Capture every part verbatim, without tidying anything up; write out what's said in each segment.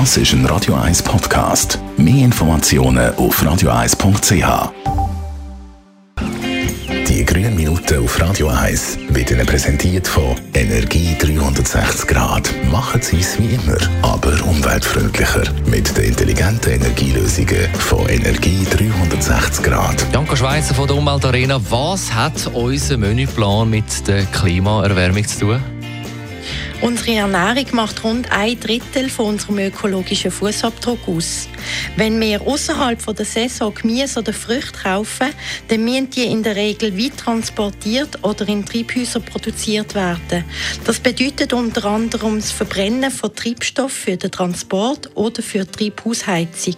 Das ist ein Radio eins Podcast. Mehr Informationen auf radio eins punkt c h. Die grünen Minuten auf Radio eins wird Ihnen präsentiert von Energie dreihundertsechzig Grad. Machen Sie es wie immer, aber umweltfreundlicher. Mit den intelligenten Energielösungen von Energie dreihundertsechzig Grad. Bianca Schweizer von der Umweltarena. Was hat unser Menüplan mit der Klimaerwärmung zu tun? Unsere Ernährung macht rund ein Drittel von unserem ökologischen Fußabdruck aus. Wenn wir außerhalb der Saison Gemüse oder Früchte kaufen, dann müssen die in der Regel weit transportiert oder in Treibhäusern produziert werden. Das bedeutet unter anderem das Verbrennen von Treibstoff für den Transport oder für die Treibhausheizung.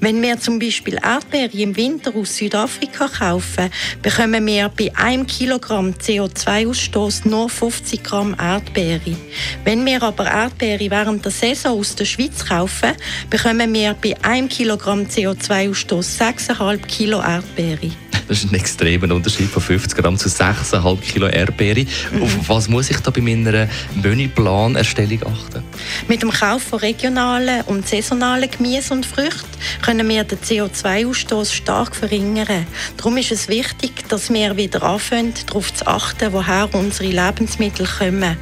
Wenn wir zum Beispiel Erdbeeren im Winter aus Südafrika kaufen, bekommen wir bei einem Kilogramm C O zwei Ausstoß nur fünfzig Gramm Erdbeere. Wenn wir aber Erdbeere während der Saison aus der Schweiz kaufen, bekommen wir bei einem Kilogramm C O zwei Ausstoß sechs Komma fünf Kilo Erdbeere. Das ist ein extremer Unterschied von fünfzig Gramm zu sechs Komma fünf Kilo Erdbeere. Mhm. Auf was muss ich da bei meiner Menüplanerstellung achten? Mit dem Kauf von regionalen und saisonalen Gemüse und Früchten können wir den C O zwei Ausstoß stark verringern. Darum ist es wichtig, dass wir wieder anfangen, darauf zu achten, woher unsere Lebensmittel kommen.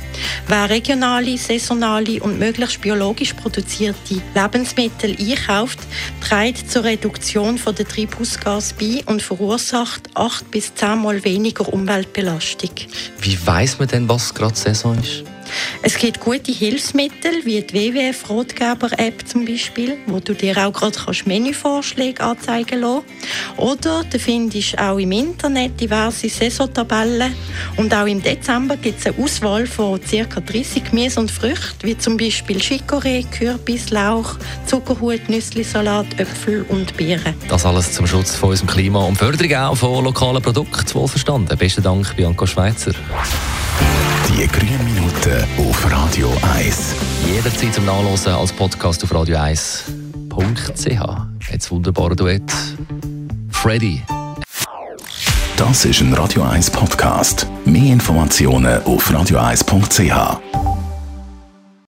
Wer regionale, saisonale und möglichst biologisch produzierte Lebensmittel einkauft, trägt zur Reduktion der Treibhausgase bei und verursacht acht bis zehnmal weniger Umweltbelastung. Wie weiss man denn, was gerade Saison ist? Es gibt gute Hilfsmittel, wie die W W F-Rotgeber-App zum Beispiel, wo du dir auch gerade Menüvorschläge anzeigen lassen kannst. Oder du findest auch im Internet diverse Saisontabellen. Und auch im Dezember gibt es eine Auswahl von ca. dreißig Gemüse und Früchten, wie zum Beispiel Chicorée, Kürbis, Lauch, Zuckerhut, Nüsslisalat, Äpfel und Birnen. Das alles zum Schutz von unserem Klima und Förderung auch von lokalen Produkten. Wohlverstanden. Besten Dank, Bianca Schweizer. Die grünen Minuten auf Radio eins. Jederzeit zum Nachlesen als Podcast auf radio eins punkt c h. Jetzt wunderbarer Duett. Freddy. Das ist ein Radio eins Podcast. Mehr Informationen auf radio eins punkt c h.